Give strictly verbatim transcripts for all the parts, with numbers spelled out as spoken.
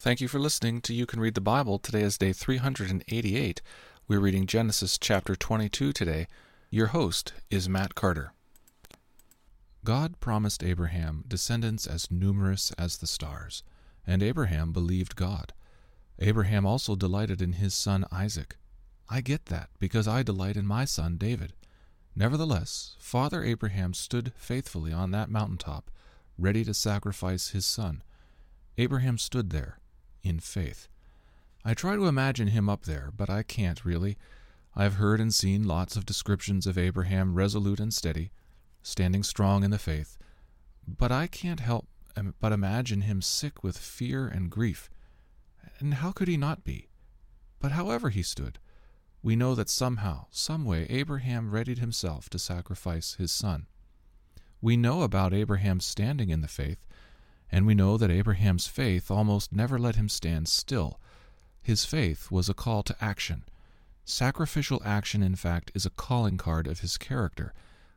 Thank you for listening to You Can Read the Bible. Today is day three hundred eighty-eight. We're reading Genesis chapter twenty-two today. Your host is Matt Carter. God promised Abraham descendants as numerous as the stars, and Abraham believed God. Abraham also delighted in his son Isaac. I get that, because I delight in my son David. Nevertheless, Father Abraham stood faithfully on that mountaintop, ready to sacrifice his son. Abraham stood there, in faith. I try to imagine him up there, but I can't really. I've heard and seen lots of descriptions of Abraham resolute and steady, standing strong in the faith, but I can't help but imagine him sick with fear and grief. And how could he not be? But however he stood, we know that somehow, someway, Abraham readied himself to sacrifice his son. We know about Abraham's standing in the faith, and we know that Abraham's faith almost never let him stand still. His faith was a call to action. Sacrificial action, in fact, is a calling card of his character,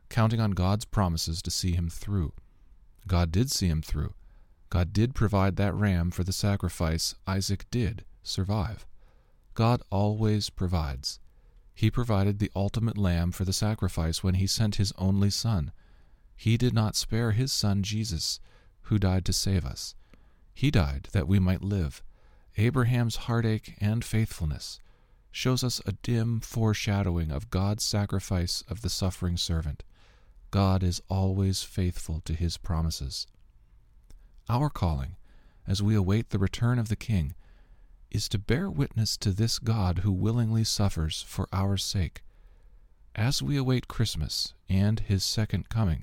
counting on God's promises to see him through. God did see him through. God did provide that ram for the sacrifice. Isaac did survive. God always provides. He provided the ultimate lamb for the sacrifice when he sent his only son. He did not spare his son Jesus, who died to save us. He died that we might live. Abraham's heartache and faithfulness shows us a dim foreshadowing of God's sacrifice of the suffering servant. God is always faithful to his promises. Our calling, as we await the return of the King, is to bear witness to this God who willingly suffers for our sake. As we await Christmas and his second coming,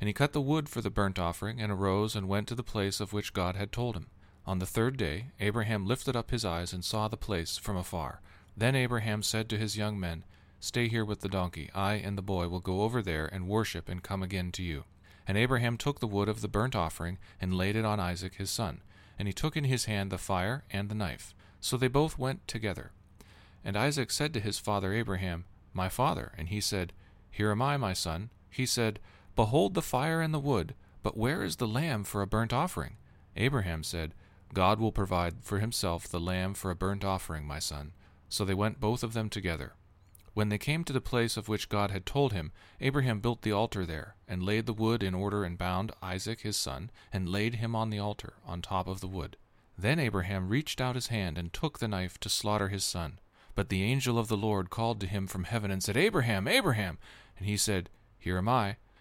And he cut the wood for the burnt offering, and arose and went to the place of which God had told him. On the third day Abraham lifted up his eyes and saw the place from afar. Then Abraham said to his young men, "Stay here with the donkey. I and the boy will go over there and worship and come again to you." And Abraham took the wood of the burnt offering and laid it on Isaac his son. And he took in his hand the fire and the knife. So they both went together. And Isaac said to his father Abraham, "My father." And he said, "Here am I, my son." He said, "Behold the fire and the wood, but where is the lamb for a burnt offering?" Abraham said, "God will provide for himself the lamb for a burnt offering, my son." So they went both of them together. When they came to the place of which God had told him, Abraham built the altar there, and laid the wood in order and bound Isaac his son, and laid him on the altar, on top of the wood. Then Abraham reached out his hand and took the knife to slaughter his son. But the angel of the Lord called to him from heaven and said, "Abraham, Abraham!" And he said, "Here am I."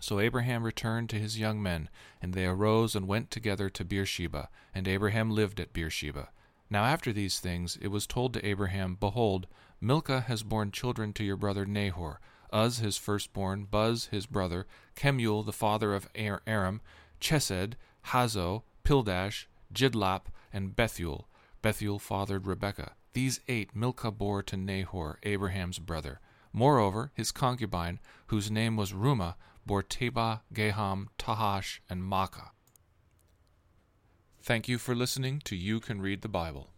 So Abraham returned to his young men, and they arose and went together to Beersheba, and Abraham lived at Beersheba. Now after these things it was told to Abraham, "Behold, Milcah has borne children to your brother Nahor, Uz his firstborn, Buz his brother, Kemuel the father of Aram, Chesed, Hazo, Pildash, Jidlap, and Bethuel. Bethuel fathered Rebekah. These eight Milcah bore to Nahor, Abraham's brother. Moreover, his concubine, whose name was Ruma, bore Teba, Geham, Tahash, and Maka. Thank you for listening to You Can Read the Bible.